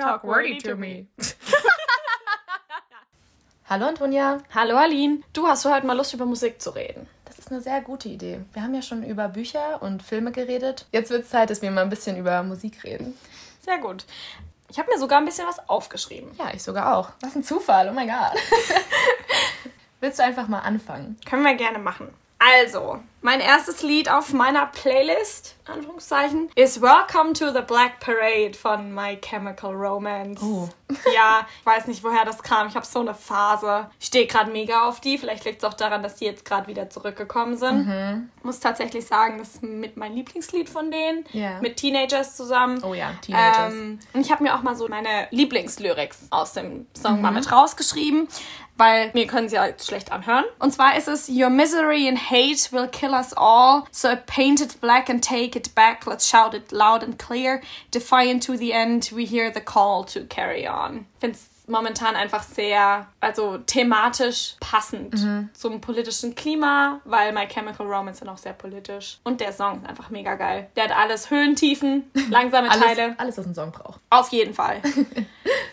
Talk wordy to me. Hallo Antonia. Hallo Aline. Du hast heute mal Lust, über Musik zu reden. Das ist eine sehr gute Idee. Wir haben ja schon über Bücher und Filme geredet. Jetzt wird es Zeit, dass wir mal ein bisschen über Musik reden. Sehr gut. Ich habe mir sogar ein bisschen was aufgeschrieben. Ja, ich sogar auch. Was ein Zufall, oh mein Gott. Willst du einfach mal anfangen? Können wir gerne machen. Also, mein erstes Lied auf meiner Playlist, Anführungszeichen, ist Welcome to the Black Parade von My Chemical Romance. Oh. Ja, ich weiß nicht, woher das kam. Ich habe so eine Phase. Ich stehe gerade mega auf die. Vielleicht liegt es auch daran, dass die jetzt gerade wieder zurückgekommen sind. Mhm. Muss tatsächlich sagen, das ist mit mein Lieblingslied von denen. Yeah. Mit Teenagers zusammen. Oh ja, Teenagers. Und ich habe mir auch mal so meine Lieblingslyrics aus dem Song mal mit rausgeschrieben, weil mir können sie halt schlecht anhören. Und zwar ist es Your misery and hate will kill us all, so paint it black and take it back, let's shout it loud and clear, defiant to the end, we hear the call to carry on. Ich finde es momentan einfach sehr, also thematisch passend zum politischen Klima, weil My Chemical Romance sind auch sehr politisch. Und der Song ist einfach mega geil. Der hat alles, Höhen, Tiefen, langsame Teile. Alles, was ein Song braucht. Auf jeden Fall.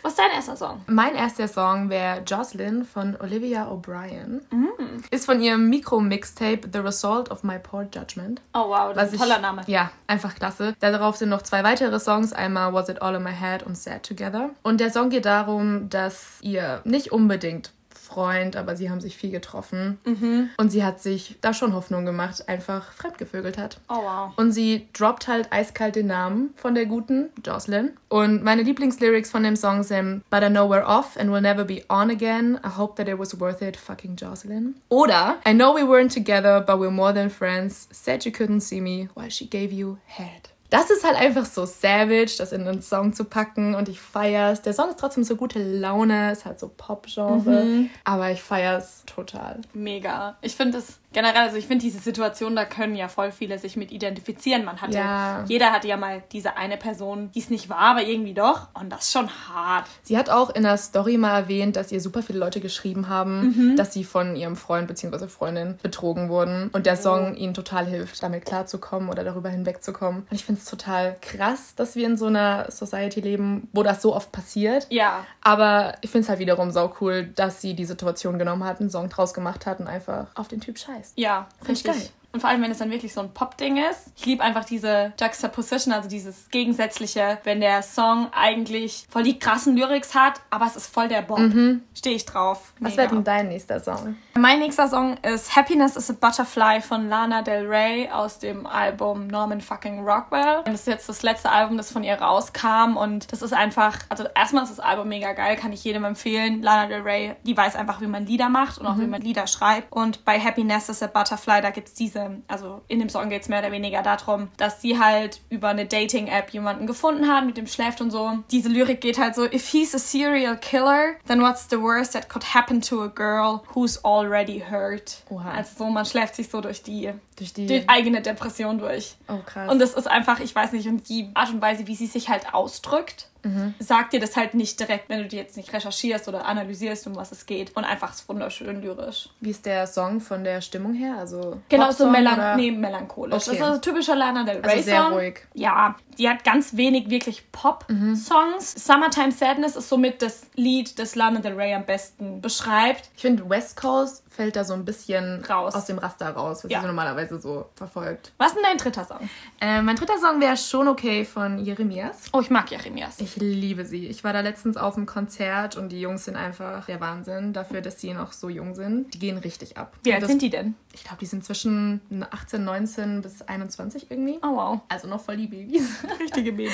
Was ist dein erster Song? Mein erster Song wäre Jocelyn von Olivia O'Brien. Mm. Ist von ihrem Mikro-Mixtape The Result of My Poor Judgment. Oh wow, das ist ein toller Name. Ja, einfach klasse. Darauf sind noch zwei weitere Songs. Einmal Was It All in My Head und Sad Together. Und der Song geht darum, dass ihr nicht unbedingt Freund, aber sie haben sich viel getroffen. Mhm. Und sie hat sich da schon Hoffnung gemacht, einfach fremdgevögelt hat. Oh wow. Und sie droppt halt eiskalt den Namen von der guten Jocelyn. Und meine Lieblingslyrics von dem Song sind But I know we're off and we'll never be on again. I hope that it was worth it, fucking Jocelyn. Oder I know we weren't together, but we're more than friends. Said you couldn't see me while she gave you head. Das ist halt einfach so savage, das in einen Song zu packen und ich feier's. Der Song ist trotzdem so gute Laune, ist halt so Pop-Genre, aber ich feier's total. Mega. Ich finde es generell, also ich finde diese Situation, da können ja voll viele sich mit identifizieren. Jeder hatte ja mal diese eine Person, die es nicht war, aber irgendwie doch. Und das ist schon hart. Sie hat auch in der Story mal erwähnt, dass ihr super viele Leute geschrieben haben, dass sie von ihrem Freund bzw. Freundin betrogen wurden. Und der Song ihnen total hilft, damit klarzukommen oder darüber hinwegzukommen. Und ich finde es total krass, dass wir in so einer Society leben, wo das so oft passiert. Ja. Aber ich finde es halt wiederum saucool, dass sie die Situation genommen hat, einen Song draus gemacht hat und einfach auf den Typ scheißt. Ja, finde ich geil. Und vor allem, wenn es dann wirklich so ein Pop-Ding ist. Ich liebe einfach diese Juxtaposition, also dieses Gegensätzliche, wenn der Song eigentlich voll die krassen Lyrics hat, aber es ist voll der Bob. Stehe ich drauf. Mega. Was wäre denn dein nächster Song? Mein nächster Song ist Happiness is a Butterfly von Lana Del Rey aus dem Album Norman fucking Rockwell. Und das ist jetzt das letzte Album, das von ihr rauskam und das ist einfach, also erstmal ist das Album mega geil, kann ich jedem empfehlen. Lana Del Rey, die weiß einfach, wie man Lieder macht und auch wie man Lieder schreibt. Und bei Happiness is a Butterfly, da gibt es diese, also in dem Song geht es mehr oder weniger darum, dass sie halt über eine Dating-App jemanden gefunden hat, mit dem schläft und so. Diese Lyrik geht halt so, if he's a serial killer, then what's the worst that could happen to a girl who's already hurt? Oha. Also so, man schläft sich so durch die eigene Depression durch. Oh krass. Und das ist einfach, ich weiß nicht, und die Art und Weise, wie sie sich halt ausdrückt, sagt dir das halt nicht direkt, wenn du die jetzt nicht recherchierst oder analysierst, um was es geht. Und einfach ist wunderschön lyrisch. Wie ist der Song von der Stimmung her? Also genau, so melancholisch. Okay. Das ist also typischer Lana Del Rey-Song. Also sehr ruhig. Ja, die hat ganz wenig wirklich Pop-Songs. Summertime Sadness ist somit das Lied, das Lana Del Rey am besten beschreibt. Ich finde, West Coast fällt da so ein bisschen aus dem Raster raus, was sie normalerweise so verfolgt. Was ist denn dein dritter Song? Mein dritter Song wäre Schon Okay von Jeremias. Oh, ich mag Jeremias. Ich liebe sie. Ich war da letztens auf einem Konzert und die Jungs sind einfach der Wahnsinn dafür, dass sie noch so jung sind. Die gehen richtig ab. Wie alt sind die denn? Ich glaube, die sind zwischen 18, 19 bis 21 irgendwie. Oh wow. Also noch voll die Babys. Richtige Babys.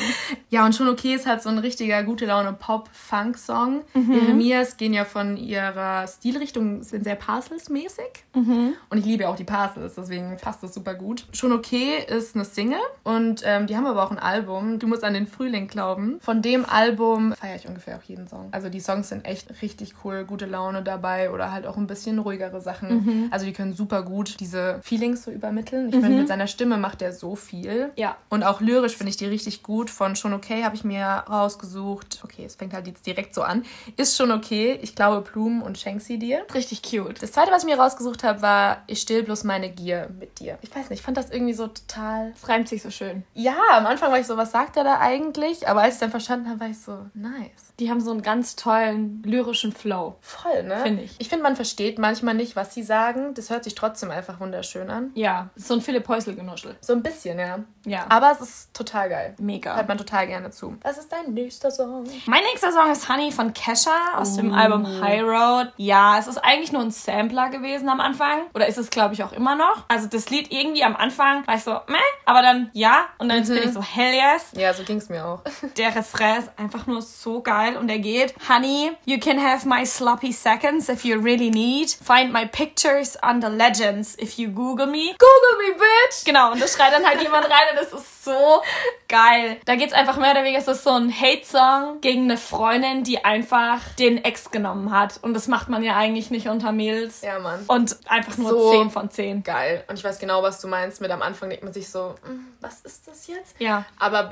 Ja, und Schon Okay ist halt so ein richtiger gute Laune Pop-Funk-Song. Jeremias gehen ja von ihrer Stilrichtung, sind sehr Parcels-mäßig. Und ich liebe auch die Parcels, deswegen passt das super gut. Schon Okay ist eine Single und die haben aber auch ein Album. Du musst an den Frühling glauben. Von dem Album feiere ich ungefähr auch jeden Song. Also die Songs sind echt richtig cool, gute Laune dabei oder halt auch ein bisschen ruhigere Sachen. Also die können super gut diese Feelings so übermitteln. Ich meine, mit seiner Stimme macht er so viel. Ja. Und auch lyrisch finde ich die richtig gut. Von Schon Okay habe ich mir rausgesucht. Okay, es fängt halt jetzt direkt so an. Ist Schon Okay. Ich glaube, Blumen und schenk sie dir. Richtig cute. Das Zweite, was ich mir rausgesucht habe, war Ich still bloß meine Gier mit dir. Ich weiß nicht, ich fand das irgendwie so total... Es reimt sich so schön. Ja, am Anfang war ich so, was sagt er da eigentlich? Aber als ich es dann verstanden habe, war ich so, nice. Die haben so einen ganz tollen lyrischen Flow. Voll, ne? Finde ich. Ich finde, man versteht manchmal nicht, was sie sagen. Das hört sich trotzdem einfach wunderschön an. Ja, so ein Philipp Häusl-Genuschel. So ein bisschen, ja. Ja. Aber es ist total geil. Mega. Hört man total gerne zu. Was ist dein nächster Song? Mein nächster Song ist Honey von Kesha aus dem Album High Road. Ja, es ist eigentlich nur ein Sampler gewesen am Anfang. Oder ist es, glaube ich, auch immer noch. Also das Lied irgendwie am Anfang war ich so, meh, aber dann ja. Und dann bin ich so, hell yes. Ja, so ging's mir auch. Der Refrain ist einfach nur so geil und er geht, Honey, you can have my sloppy seconds if you really need. Find my pictures under legends if you Google me. Google me, bitch! Genau, und das schreit dann halt jemand rein und das ist so geil. Da geht's einfach mehr oder weniger, es ist so ein Hate-Song gegen eine Freundin, die einfach den Ex genommen hat. Und das macht man ja eigentlich nicht unter Mädels. Ja, Mann. Und einfach nur so 10 von 10. Geil. Und ich weiß genau, was du meinst mit am Anfang denkt man sich so, was ist das jetzt? Ja. Aber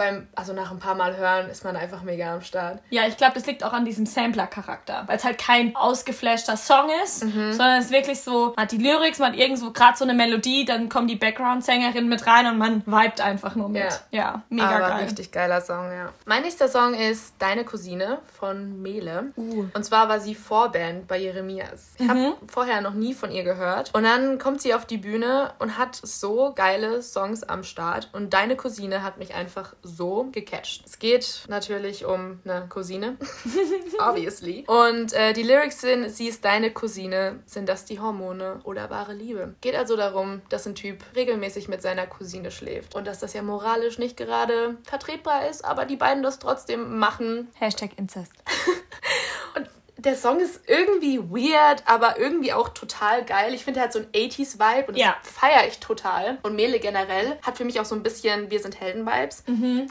nach ein paar Mal hören ist man einfach mega am Start. Ja, ich glaube, das liegt auch an diesem Sampler-Charakter. Weil es halt kein ausgeflashter Song ist, sondern es ist wirklich so, man hat die Lyrics, man hat irgendwo gerade so eine Melodie, dann kommen die Background-Sängerinnen mit rein und man vibet einfach nur mit. Ja, mega aber geil. Richtig geiler Song, ja. Mein nächster Song ist Deine Cousine von Mele. Und zwar war sie Vorband bei Jeremias. Ich habe vorher noch nie von ihr gehört. Und dann kommt sie auf die Bühne und hat so geile Songs am Start. Und Deine Cousine hat mich einfach so gecatcht. Es geht natürlich um eine Cousine, obviously. Und die Lyrics sind, sie ist deine Cousine, sind das die Hormone oder wahre Liebe? Geht also darum, dass ein Typ regelmäßig mit seiner Cousine schläft. Und dass das ja moralisch nicht gerade vertretbar ist, aber die beiden das trotzdem machen. #Incest. Und der Song ist irgendwie weird, aber irgendwie auch total geil. Ich finde, er hat so einen 80s-Vibe und das feiere ich total. Und Mele generell hat für mich auch so ein bisschen Wir-sind-Helden-Vibes.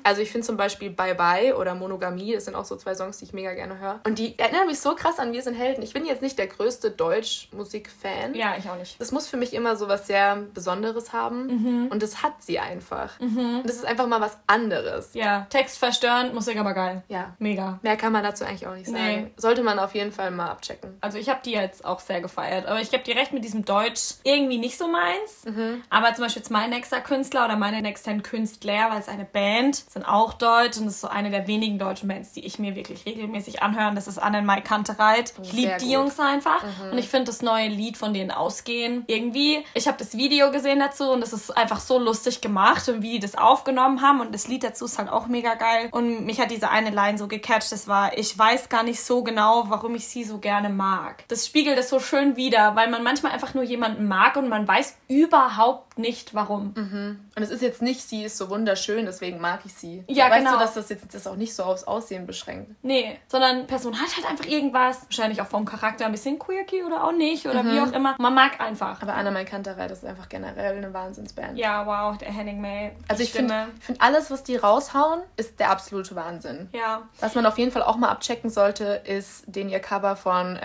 Also ich finde zum Beispiel Bye Bye oder Monogamie, das sind auch so 2 Songs, die ich mega gerne höre. Und die erinnern mich so krass an Wir-sind-Helden. Ich bin jetzt nicht der größte Deutsch-Musik-Fan. Ja, ich auch nicht. Das muss für mich immer so was sehr Besonderes haben. Und das hat sie einfach. Und das ist einfach mal was anderes. Ja, Text verstörend, Musik aber geil. Ja. Mega. Mehr kann man dazu eigentlich auch nicht sagen. Nee. Sollte man auf jeden Fall mal abchecken. Also ich habe die jetzt auch sehr gefeiert, aber ich gebe dir recht mit diesem Deutsch irgendwie nicht so meins, aber zum Beispiel jetzt mein nächster Künstler oder meine nächsten Künstler, weil es eine Band, sind auch deutsch und das ist so eine der wenigen deutschen Bands, die ich mir wirklich regelmäßig anhöre, das ist AnnenMayKantereit. Ich liebe die Jungs einfach und ich finde das neue Lied von denen ausgehen irgendwie, ich habe das Video gesehen dazu und das ist einfach so lustig gemacht und wie die das aufgenommen haben und das Lied dazu ist halt auch mega geil und mich hat diese eine Line so gecatcht, das war, ich weiß gar nicht so genau, warum ich sie so gerne mag. Das spiegelt es so schön wider, weil man manchmal einfach nur jemanden mag und man weiß überhaupt nicht, warum. Und es ist jetzt nicht, sie ist so wunderschön, deswegen mag ich sie. Ja, weißt genau. Weißt du, dass das jetzt das auch nicht so aufs Aussehen beschränkt? Nee, sondern Person hat halt einfach irgendwas. Wahrscheinlich auch vom Charakter ein bisschen quirky oder auch nicht oder wie auch immer. Man mag einfach. Aber AnnenMayKantereit ist einfach generell eine Wahnsinnsband. Ja, wow, der Henning May. Also ich finde, alles, was die raushauen, ist der absolute Wahnsinn. Ja. Was man auf jeden Fall auch mal abchecken sollte, ist ihr Cover von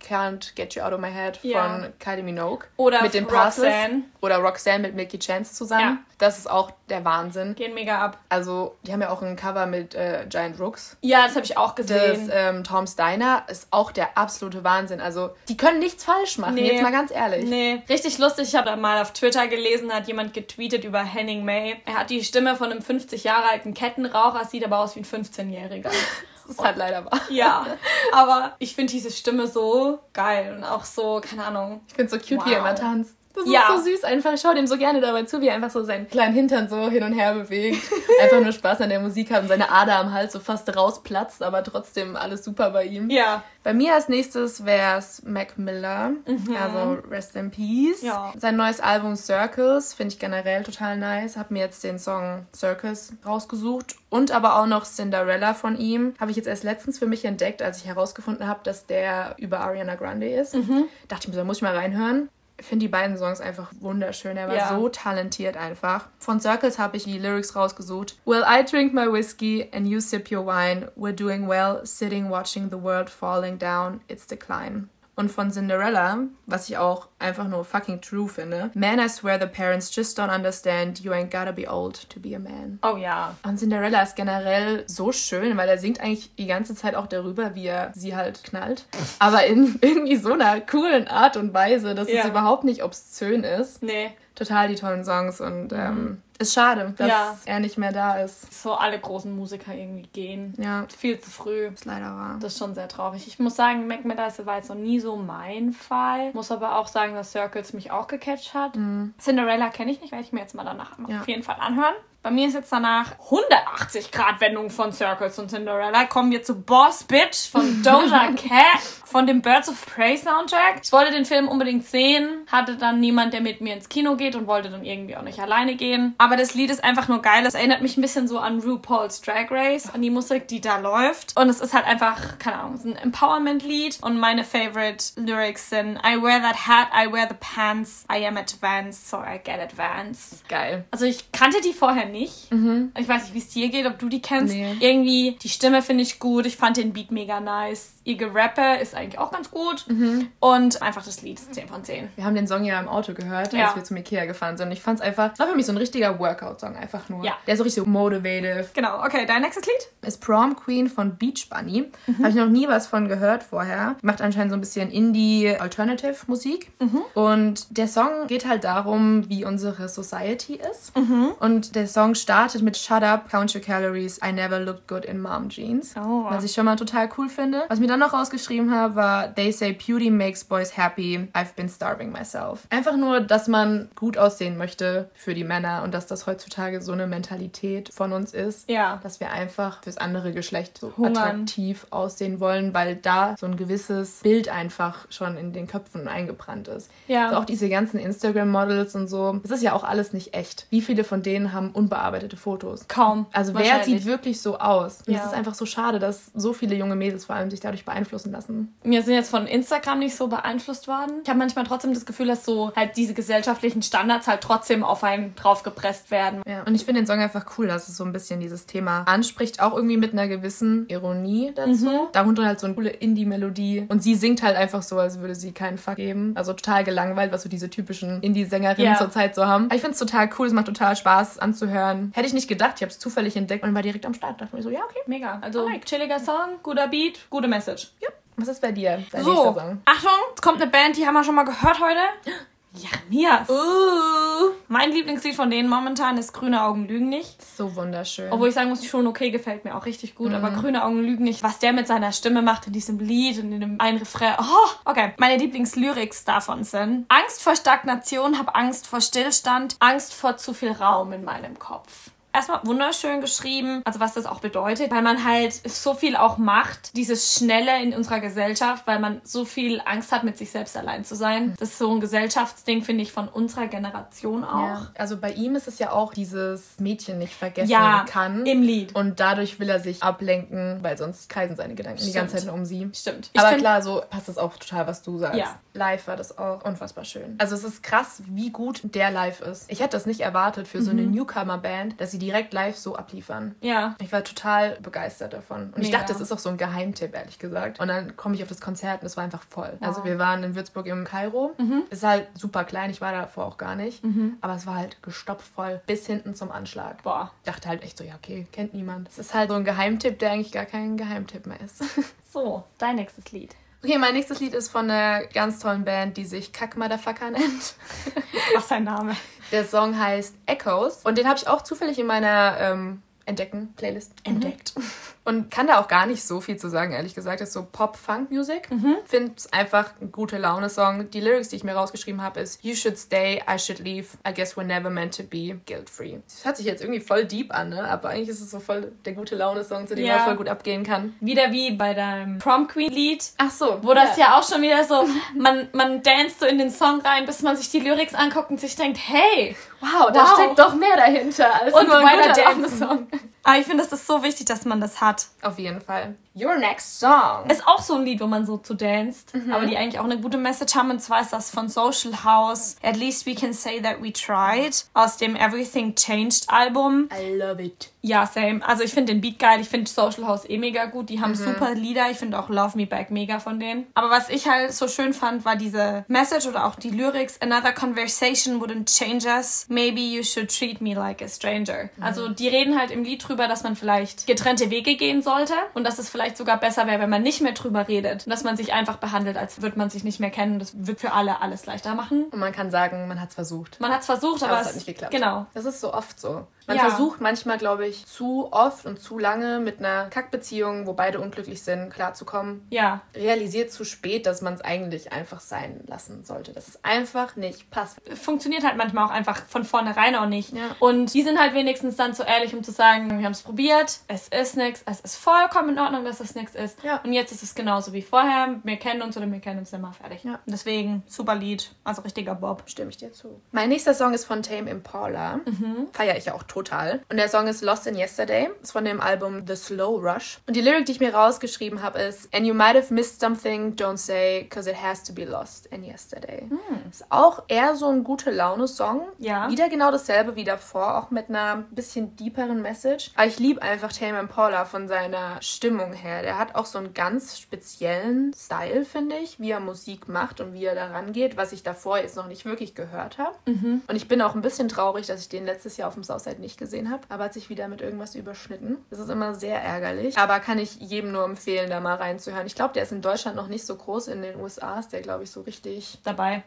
Can't Get You Out of My Head von Kylie Minogue oder mit dem Roxanne. Oder Roxanne mit Milky Chance zusammen. Ja. Das ist auch der Wahnsinn. Gehen mega ab. Also, die haben ja auch ein Cover mit Giant Rooks. Ja, das habe ich auch gesehen. Das Tom Steiner ist auch der absolute Wahnsinn. Also, die können nichts falsch machen, jetzt mal ganz ehrlich. Nee, richtig lustig. Ich habe mal auf Twitter gelesen, da hat jemand getweetet über Henning May. Er hat die Stimme von einem 50 Jahre alten Kettenraucher, sieht aber aus wie ein 15-Jähriger. Das ist halt leider wahr. Ja, aber ich finde diese Stimme so geil und auch so, keine Ahnung. Ich finde es so cute, wie er immer tanzt. Das ist so süß einfach. Ich schaue dem so gerne dabei zu, wie er einfach so seinen kleinen Hintern so hin und her bewegt. Einfach nur Spaß an der Musik haben. Seine Ader am Hals so fast rausplatzt, aber trotzdem alles super bei ihm. Ja. Bei mir als nächstes wäre es Mac Miller. Also Rest in Peace. Ja. Sein neues Album Circus finde ich generell total nice. Habe mir jetzt den Song Circus rausgesucht. Und aber auch noch Cinderella von ihm. Habe ich jetzt erst letztens für mich entdeckt, als ich herausgefunden habe, dass der über Ariana Grande ist. Dachte ich mir so, muss ich mal reinhören. Ich finde die beiden Songs einfach wunderschön. Er war so talentiert einfach. Von Circles habe ich die Lyrics rausgesucht. Well, I drink my whiskey and you sip your wine. We're doing well, sitting, watching the world falling down. It's decline. Und von Cinderella, was ich auch einfach nur fucking true finde. Man, I swear the parents just don't understand. You ain't gotta be old to be a man. Oh ja. Und Cinderella ist generell so schön, weil er singt eigentlich die ganze Zeit auch darüber, wie er sie halt knallt. Aber in irgendwie so einer coolen Art und Weise, dass es überhaupt nicht obszön ist. Nee. Total die tollen Songs und ist schade, dass er nicht mehr da ist. So alle großen Musiker irgendwie gehen. Ja. Viel zu früh. Das ist leider wahr. Das ist schon sehr traurig. Ich muss sagen, Mac Miller war jetzt noch nie so mein Fall. Muss aber auch sagen, dass Circles mich auch gecatcht hat. Mhm. Cinderella kenne ich nicht, werde ich mir jetzt mal danach auf jeden Fall anhören. Bei mir ist jetzt danach 180-Grad-Wendung von Circles und Cinderella. Kommen wir zu Boss Bitch von Doja Cat, von dem Birds of Prey Soundtrack. Ich wollte den Film unbedingt sehen, hatte dann niemand, der mit mir ins Kino geht und wollte dann irgendwie auch nicht alleine gehen. Aber das Lied ist einfach nur geil. Es erinnert mich ein bisschen so an RuPaul's Drag Race, an die Musik, die da läuft. Und es ist halt einfach, keine Ahnung, es ist ein Empowerment-Lied. Und meine favorite Lyrics sind I wear that hat, I wear the pants, I am advanced, so I get advanced. Geil. Also ich kannte die vorher nicht. Mhm. Ich weiß nicht, wie es dir geht, ob du die kennst. Nee. Irgendwie, die Stimme finde ich gut. Ich fand den Beat mega nice. Ihr Gerappe ist eigentlich auch ganz gut. Mhm. Und einfach das Lied, 10 von 10. Wir haben den Song ja im Auto gehört, als wir zum Ikea gefahren sind. Und ich fand es einfach, es war für mich so ein richtiger Workout-Song, einfach nur. Ja. Der ist so richtig motivative. Genau, okay, dein nächstes Lied? Ist Prom Queen von Beach Bunny. Mhm. Habe ich noch nie was von gehört vorher. Macht anscheinend so ein bisschen Indie-Alternative-Musik. Mhm. Und der Song geht halt darum, wie unsere Society ist. Mhm. Und der Song startet mit Shut Up, Count Your Calories, I Never Looked Good in Mom Jeans. Oh. Was ich schon mal total cool finde. Was ich mir dann noch rausgeschrieben habe, war They Say Beauty Makes Boys Happy, I've Been Starving Myself. Einfach nur, dass man gut aussehen möchte für die Männer und dass das heutzutage so eine Mentalität von uns ist, dass wir einfach fürs andere Geschlecht so attraktiv aussehen wollen, weil da so ein gewisses Bild einfach schon in den Köpfen eingebrannt ist. Ja. Also auch diese ganzen Instagram-Models und so, das ist ja auch alles nicht echt. Wie viele von denen haben unbearbeitete Fotos? Kaum. Also wer sieht wirklich so aus? Und es ist einfach so schade, dass so viele junge Mädels vor allem sich dadurch beeinflussen lassen. Wir sind jetzt von Instagram nicht so beeinflusst worden. Ich habe manchmal trotzdem das Gefühl, dass so halt diese gesellschaftlichen Standards halt trotzdem auf einen draufgepresst werden. Ja. Und ich finde den Song einfach cool, dass es so ein bisschen dieses Thema anspricht, auch irgendwie mit einer gewissen Ironie dazu. Mhm. Darunter halt so eine coole Indie-Melodie. Und sie singt halt einfach so, als würde sie keinen Fuck geben. Also total gelangweilt, was so diese typischen Indie-Sängerinnen zurzeit so haben. Aber ich finde es total cool, es macht total Spaß anzuhören. Hätte ich nicht gedacht, ich habe es zufällig entdeckt und war direkt am Start. Da dachte ich so, ja, okay. Mega. Also chilliger Song, guter Beat, gute Message. Ja. Was ist bei dir? So, Achtung, es kommt eine Band, die haben wir schon mal gehört heute. Jeremias. Mein Lieblingslied von denen momentan ist Grüne Augen lügen nicht. So wunderschön. Obwohl ich sagen muss, schon okay, gefällt mir auch richtig gut. Mhm. Aber Grüne Augen lügen nicht, was der mit seiner Stimme macht in diesem Lied und in dem einen Refrain. Oh, okay. Meine Lieblingslyrics davon sind Angst vor Stagnation, hab Angst vor Stillstand, Angst vor zu viel Raum in meinem Kopf. Erstmal wunderschön geschrieben, also was das auch bedeutet, weil man halt so viel auch macht, dieses Schnelle in unserer Gesellschaft, weil man so viel Angst hat, mit sich selbst allein zu sein. Das ist so ein Gesellschaftsding, finde ich, von unserer Generation auch. Ja. Also bei ihm ist es ja auch dieses Mädchen nicht vergessen kann. Im Lied. Und dadurch will er sich ablenken, weil sonst kreisen seine Gedanken die ganze Zeit nur um sie. Stimmt. Aber klar, so passt das auch total, was du sagst. Ja. Live war das auch unfassbar schön. Also es ist krass, wie gut der live ist. Ich hätte das nicht erwartet für so eine Newcomer-Band, dass sie direkt live so abliefern. Ja. Ich war total begeistert davon. Und ich dachte, das ist auch so ein Geheimtipp, ehrlich gesagt. Und dann komme ich auf das Konzert und es war einfach voll. Wow. Also wir waren in Würzburg im Kairo. Mhm. Ist halt super klein, ich war davor auch gar nicht. Mhm. Aber es war halt gestopft voll bis hinten zum Anschlag. Boah. Ich dachte halt echt so, ja okay, kennt niemand. Es ist halt so ein Geheimtipp, der eigentlich gar kein Geheimtipp mehr ist. So, dein nächstes Lied. Okay, mein nächstes Lied ist von einer ganz tollen Band, die sich Kack Motherfucker nennt. Was ist dein Name? Der Song heißt Echoes und den habe ich auch zufällig in meiner Entdecken-Playlist entdeckt. Mhm. Und kann da auch gar nicht so viel zu sagen, ehrlich gesagt. Das ist so Pop-Funk-Music. Mhm. Finde es einfach ein gute Laune-Song. Die Lyrics, die ich mir rausgeschrieben habe, ist You should stay, I should leave, I guess we're never meant to be, guilt-free. Das hört sich jetzt irgendwie voll deep an, ne? Aber eigentlich ist es so voll der gute Laune-Song, zu dem man voll gut abgehen kann. Wieder wie bei deinem Prom-Queen-Lied. Ach so. Wo das ja auch schon wieder so, man danst so in den Song rein, bis man sich die Lyrics anguckt und sich denkt, hey, wow, da steckt doch mehr dahinter als und nur ein guter Laune-Song. Aber ich finde, das ist so wichtig, dass man das hat. Auf jeden Fall. Your Next Song. Ist auch so ein Lied, wo man so zu danzt, aber die eigentlich auch eine gute Message haben. Und zwar ist das von Social House, At Least We Can Say That We Tried, aus dem Everything Changed Album. I love it. Ja, same. Also ich finde den Beat geil. Ich finde Social House eh mega gut. Die haben super Lieder. Ich finde auch Love Me Back mega von denen. Aber was ich halt so schön fand, war diese Message oder auch die Lyrics. Another conversation wouldn't change us. Maybe you should treat me like a stranger. Mhm. Also die reden halt im Lied drüber, dass man vielleicht getrennte Wege gehen sollte und dass es vielleicht sogar besser wäre, wenn man nicht mehr drüber redet. Und dass man sich einfach behandelt, als würde man sich nicht mehr kennen. Das wird für alle alles leichter machen. Und man kann sagen, man hat's versucht. Man hat's versucht, aber es hat nicht geklappt. Genau. Das ist so oft so. Man versucht manchmal, glaube ich, zu oft und zu lange mit einer Kackbeziehung, wo beide unglücklich sind, klarzukommen. Ja. Realisiert zu spät, dass man es eigentlich einfach sein lassen sollte. Dass es einfach nicht passt. Funktioniert halt manchmal auch einfach von vornherein auch nicht. Ja. Und die sind halt wenigstens dann so ehrlich, um zu sagen, wir haben es probiert, es ist nichts, es ist vollkommen in Ordnung, dass es nichts ist. Ja. Und jetzt ist es genauso wie vorher. Wir kennen uns oder wir kennen uns nicht mehr, fertig. Ja. Deswegen, super Lied, also richtiger Bob. Stimme ich dir zu. Mein nächster Song ist von Tame Impala. Feiere ich ja auch total. Und der Song ist Lost in Yesterday. Ist von dem Album The Slow Rush. Und die Lyric, die ich mir rausgeschrieben habe, ist And you might have missed something, don't say, cause it has to be lost in yesterday. Ist auch eher so ein Gute-Laune-Song. Ja. Wieder genau dasselbe wie davor, auch mit einer bisschen deeperen Message. Aber ich liebe einfach Tame Impala von seiner Stimmung her. Der hat auch so einen ganz speziellen Style, finde ich, wie er Musik macht und wie er da rangeht, was ich davor jetzt noch nicht wirklich gehört habe. Und ich bin auch ein bisschen traurig, dass ich den letztes Jahr auf dem Southside nicht gesehen habe, aber hat sich wieder mit irgendwas überschnitten. Das ist immer sehr ärgerlich, aber kann ich jedem nur empfehlen, da mal reinzuhören. Ich glaube, der ist in Deutschland noch nicht so groß, in den USA ist der, glaube ich, so richtig dabei.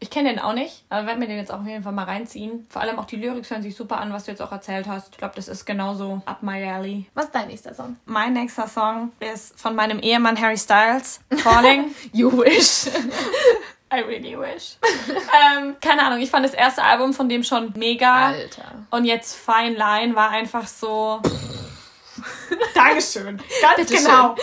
Ich kenne den auch nicht, aber werde mir den jetzt auch auf jeden Fall mal reinziehen. Vor allem auch die Lyrics hören sich super an, was du jetzt auch erzählt hast. Ich glaube, das ist genauso up my alley. Was ist dein nächster Song? Mein nächster Song ist von meinem Ehemann Harry Styles, Falling. You wish. I really wish. Keine Ahnung, ich fand das erste Album von dem schon mega. Alter. Und jetzt Fine Line war einfach so... Dankeschön. Ganz genau.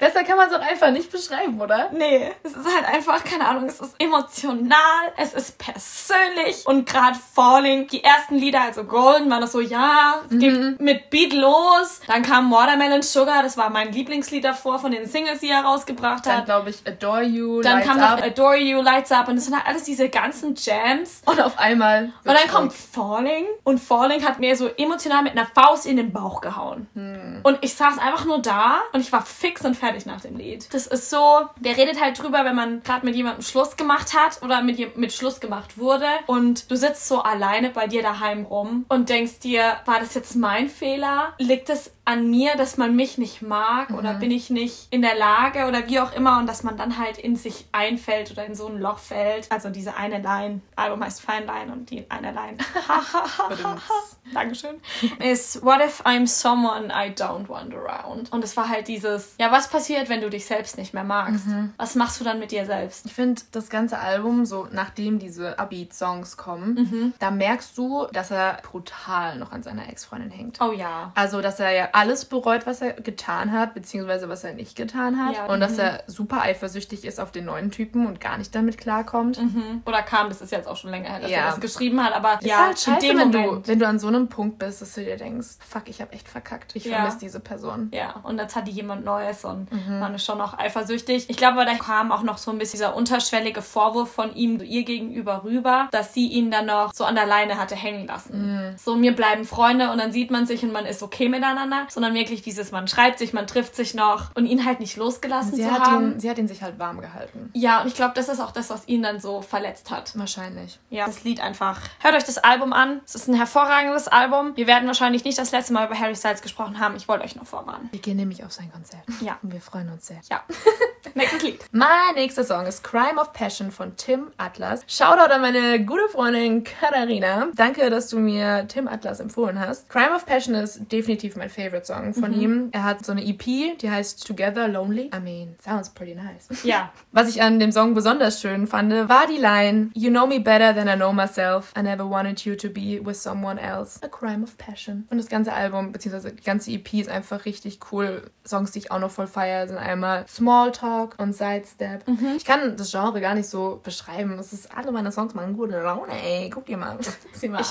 Besser kann man es auch einfach nicht beschreiben, oder? Nee. Es ist halt einfach, keine Ahnung, es ist emotional, es ist persönlich und gerade Falling, die ersten Lieder, also Golden, waren noch so, ja, es geht mit Beat los. Dann kam Watermelon Sugar, das war mein Lieblingslied davor von den Singles, die er rausgebracht hat. Dann, glaube ich, Adore You, Lights Up. Dann kam noch Adore You, Lights Up und das sind halt alles diese ganzen Jams. Und auf einmal... Und dann kommt Falling und Falling hat mir so emotional mit einer Faust in den Bauch gehauen. Und ich saß einfach nur da und ich war fix und fertig nach dem Lied. Das ist so, der redet halt drüber, wenn man gerade mit jemandem Schluss gemacht hat oder mit Schluss gemacht wurde und du sitzt so alleine bei dir daheim rum und denkst dir, war das jetzt mein Fehler? Liegt es an mir, dass man mich nicht mag oder bin ich nicht in der Lage oder wie auch immer und dass man dann halt in sich einfällt oder in so ein Loch fällt. Also diese eine Line, Album heißt Fine Line und die eine Line, Dankeschön, ist What if I'm someone I don't want around? Und es war halt dieses, ja, was passiert, wenn du dich selbst nicht mehr magst? Was machst du dann mit dir selbst? Ich finde, das ganze Album, so nachdem diese Upbeat-Songs kommen, da merkst du, dass er brutal noch an seiner Ex-Freundin hängt. Oh ja. Also, dass er ja alles bereut, was er getan hat, beziehungsweise was er nicht getan hat. Ja, und dass er super eifersüchtig ist auf den neuen Typen und gar nicht damit klarkommt. Oder kam, das ist jetzt auch schon länger her, dass er das geschrieben hat, aber ist ja, halt scheiße, wenn du an so einem Punkt bist, dass du dir denkst, fuck, ich habe echt verkackt. Ich vermisse diese Person. Ja, und jetzt hat die jemand Neues und man ist schon auch eifersüchtig. Ich glaube, da kam auch noch so ein bisschen dieser unterschwellige Vorwurf von ihm ihr gegenüber rüber, dass sie ihn dann noch so an der Leine hatte hängen lassen. So, mir bleiben Freunde und dann sieht man sich und man ist okay miteinander. Sondern wirklich dieses, man schreibt sich, man trifft sich noch und ihn halt nicht losgelassen sie hat ihn sich halt warm gehalten. Ja, und ich glaube, das ist auch das, was ihn dann so verletzt hat. Wahrscheinlich. Ja, das Lied einfach. Hört euch das Album an. Es ist ein hervorragendes Album. Wir werden wahrscheinlich nicht das letzte Mal über Harry Styles gesprochen haben. Ich wollte euch noch vorwarnen. Wir gehen nämlich auf sein Konzert. Ja. Und wir freuen uns sehr. Ja. Nächstes Lied. Mein nächster Song ist Crime of Passion von Tim Atlas. Shoutout an meine gute Freundin Katharina. Danke, dass du mir Tim Atlas empfohlen hast. Crime of Passion ist definitiv mein Favorite-Song von ihm. Er hat so eine EP, die heißt Together Lonely. I mean, sounds pretty nice. Ja. Was ich an dem Song besonders schön fand, war die Line You know me better than I know myself. I never wanted you to be with someone else. A crime of passion. Und das ganze Album, beziehungsweise die ganze EP ist einfach richtig cool. Songs, die ich auch noch voll feiere, sind einmal Smalltalk, Rock und Sidestep. Mhm. Ich kann das Genre gar nicht so beschreiben. Es ist, alle meine Songs machen gute Laune, ey. Guck dir mal, sieh mal an.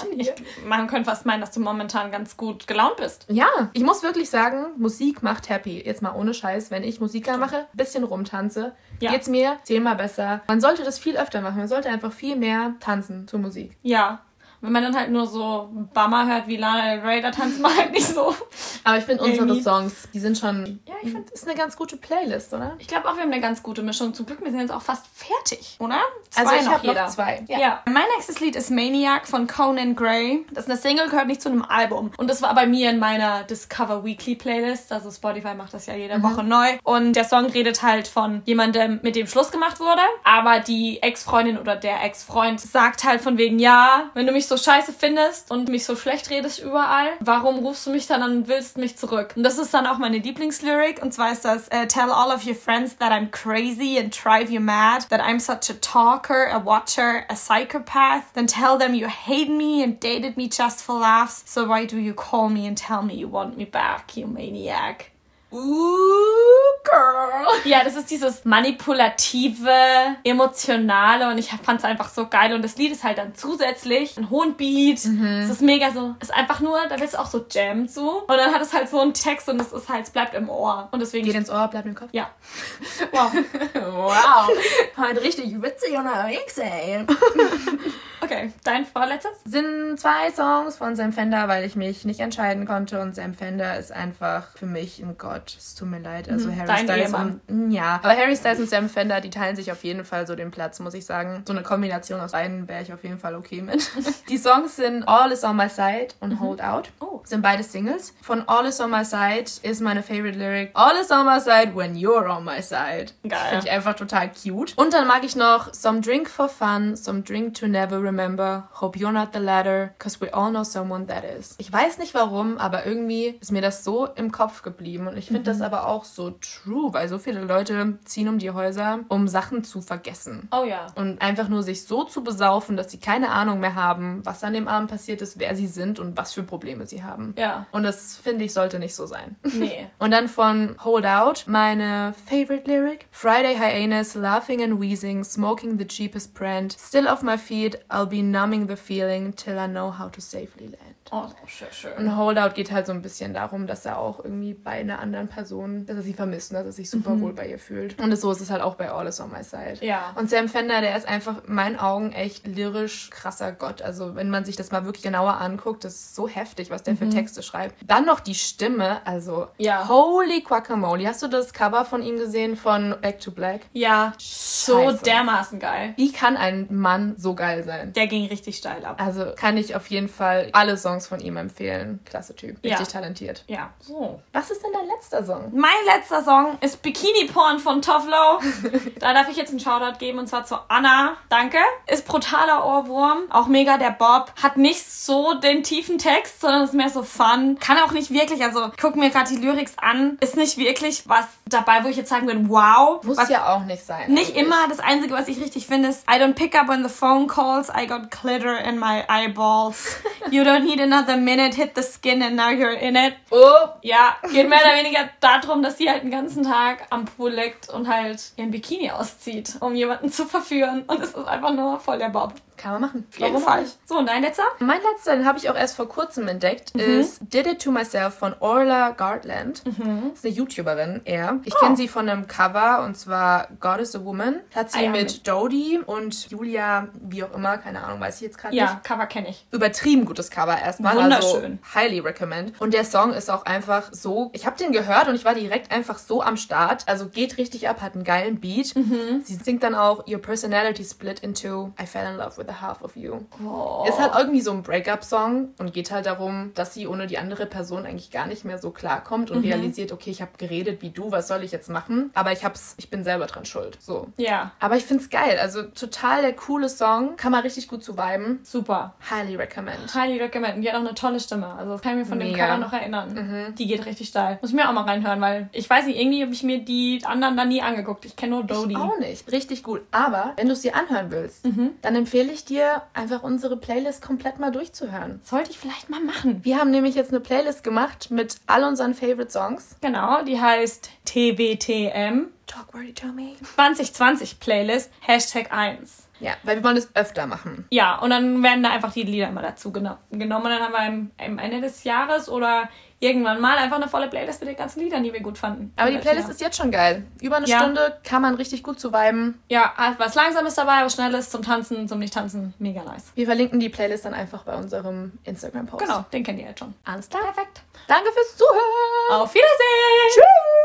Man könnte fast meinen, dass du momentan ganz gut gelaunt bist. Ja, ich muss wirklich sagen, Musik macht happy. Jetzt mal ohne Scheiß, wenn ich Musik da mache, ein bisschen rumtanze, ja, geht's mir zehnmal besser. Man sollte das viel öfter machen. Man sollte einfach viel mehr tanzen zur Musik. Ja. Wenn man dann halt nur so Bummer hört wie Lana Del Rey, da tanzt man halt nicht so. Aber ich finde unsere Songs, die sind schon... Ja, ich finde, es ist eine ganz gute Playlist, oder? Ich glaube auch, wir haben eine ganz gute Mischung. Zum Glück, wir sind jetzt auch fast fertig, oder? Ich habe noch zwei. Ja. Mein nächstes Lied ist Maniac von Conan Gray. Das ist eine Single, gehört nicht zu einem Album. Und das war bei mir in meiner Discover Weekly Playlist. Also Spotify macht das ja jede Woche neu. Und der Song redet halt von jemandem, mit dem Schluss gemacht wurde. Aber die Ex-Freundin oder der Ex-Freund sagt halt von wegen, ja, wenn du mich so scheiße findest und mich so schlecht redest überall, warum rufst du mich dann an und willst mich zurück? Und das ist dann auch meine Lieblingslyric, und zwar ist das Tell all of your friends that I'm crazy and drive you mad, that I'm such a talker, a watcher, a psychopath, then tell them you hate me and dated me just for laughs, so why do you call me and tell me you want me back, you maniac? Girl. Ja, das ist dieses manipulative, emotionale, und ich fand es einfach so geil. Und das Lied ist halt dann zusätzlich einen hohen Beat. Es ist mega so, es ist einfach nur, da wird es auch so jammed so. Und dann hat es halt so einen Text, und es ist halt, es bleibt im Ohr. Und deswegen geht ins Ohr, bleibt im Kopf. Ja. Wow. Wow. Halt richtig witzig unterwegs, ey. Okay, dein vorletztes? Sind zwei Songs von Sam Fender, weil ich mich nicht entscheiden konnte. Und Sam Fender ist einfach für mich ein Gott. Es tut mir leid. Also Harry Styles und Sam Fender, die teilen sich auf jeden Fall so den Platz, muss ich sagen. So eine Kombination aus beiden wäre ich auf jeden Fall okay mit. Die Songs sind All Is On My Side und Hold Out. Oh. Sind beide Singles. Von All Is On My Side ist meine favorite Lyric All Is On My Side When You're On My Side. Geil. Finde ich einfach total cute. Und dann mag ich noch Some Drink For Fun, Some Drink To Never Remember, Hope You're Not The Latter, Cause We All Know Someone That Is. Ich weiß nicht warum, aber irgendwie ist mir das so im Kopf geblieben, und ich finde das aber auch so true, weil so viele Leute ziehen um die Häuser, um Sachen zu vergessen. Oh ja. Und einfach nur sich so zu besaufen, dass sie keine Ahnung mehr haben, was an dem Abend passiert ist, wer sie sind und was für Probleme sie haben. Ja. Und das, finde ich, sollte nicht so sein. Nee. Und dann von Hold Out, meine favorite Lyric, Friday Hyenas, laughing and wheezing, smoking the cheapest brand, still off my feet, I'll be numbing the feeling till I know how to safely land. Oh, schön, schön. Und Holdout geht halt so ein bisschen darum, dass er auch irgendwie bei einer anderen Person, dass er sie vermisst und dass er sich super wohl bei ihr fühlt. Und so ist es halt auch bei All Is On My Side. Ja. Und Sam Fender, der ist einfach in meinen Augen echt lyrisch krasser Gott. Also wenn man sich das mal wirklich genauer anguckt, das ist so heftig, was der für Texte schreibt. Dann noch die Stimme, also holy guacamole. Hast du das Cover von ihm gesehen von Back to Black? Ja, so dermaßen geil. Wie kann ein Mann so geil sein? Der ging richtig steil ab. Also kann ich auf jeden Fall alle Songs von ihm empfehlen. Klasse Typ. Richtig talentiert. Ja. So. Was ist denn dein letzter Song? Mein letzter Song ist Bikini Porn von Tofflow. Da darf ich jetzt einen Shoutout geben, und zwar zu Anna. Danke. Ist brutaler Ohrwurm. Auch mega der Bob. Hat nicht so den tiefen Text, sondern ist mehr so fun. Kann auch nicht wirklich, also guck mir gerade die Lyrics an. Ist nicht wirklich was dabei, wo ich jetzt sagen würde, wow. Muss ja auch nicht sein. Nicht eigentlich. Immer. Das Einzige, was ich richtig finde, ist I don't pick up on the phone calls. I got glitter in my eyeballs. You don't need another minute. Hit the skin and now you're in it. Oh. Ja, geht mehr oder weniger darum, dass sie halt den ganzen Tag am Pool liegt und halt ihren Bikini auszieht, um jemanden zu verführen. Und es ist einfach nur voll der Bob. Kann man machen. Auf jeden Fall. So, und dein letzter? Mein letzter, den habe ich auch erst vor kurzem entdeckt, ist Did It To Myself von Orla Gartland. Das ist eine YouTuberin, eher. Ich kenne sie von einem Cover, und zwar God Is A Woman. Hat sie mit Dodie und Julia, wie auch immer, keine Ahnung, weiß ich jetzt gerade nicht. Ja, Cover kenne ich. Übertrieben gutes Cover erstmal. Wunderschön. Also, highly recommend. Und der Song ist auch einfach so, ich habe den gehört und ich war direkt einfach so am Start. Also geht richtig ab, hat einen geilen Beat. Sie singt dann auch Your Personality Split Into I Fell In Love With The Half of You. Oh. Ist halt irgendwie so ein Break-up-Song und geht halt darum, dass sie ohne die andere Person eigentlich gar nicht mehr so klarkommt und realisiert, okay, ich habe geredet wie du, was soll ich jetzt machen? Aber ich bin selber dran schuld. So. Ja. Yeah. Aber ich find's geil. Also total der coole Song. Kann man richtig gut zu viben. Super. Highly recommend. Highly recommend. Und die hat auch eine tolle Stimme. Also das kann ich mir von dem Cover noch erinnern. Die geht richtig steil. Muss ich mir auch mal reinhören, weil ich weiß nicht, irgendwie habe ich mir die anderen da nie angeguckt. Ich kenne nur Dodie. Ich auch nicht. Richtig gut. Aber wenn du es dir anhören willst, dann empfehle ich dir, einfach unsere Playlist komplett mal durchzuhören. Sollte ich vielleicht mal machen. Wir haben nämlich jetzt eine Playlist gemacht mit all unseren Favorite Songs. Genau, die heißt TBTM. Talk Wordy Tommy. 2020 Playlist, Hashtag 1. Ja, weil wir wollen das öfter machen. Ja, und dann werden da einfach die Lieder immer dazu genommen. Und dann haben wir am Ende des Jahres oder irgendwann mal einfach eine volle Playlist mit den ganzen Liedern, die wir gut fanden. Aber die Playlist ist jetzt schon geil. Über eine Stunde kann man richtig gut zu viben. Ja, was Langsames dabei, was Schnelles, zum Tanzen, zum Nicht-Tanzen. Mega nice. Wir verlinken die Playlist dann einfach bei unserem Instagram-Post. Genau, den kennt ihr jetzt schon. Alles klar. Perfekt. Danke fürs Zuhören. Auf Wiedersehen. Tschüss.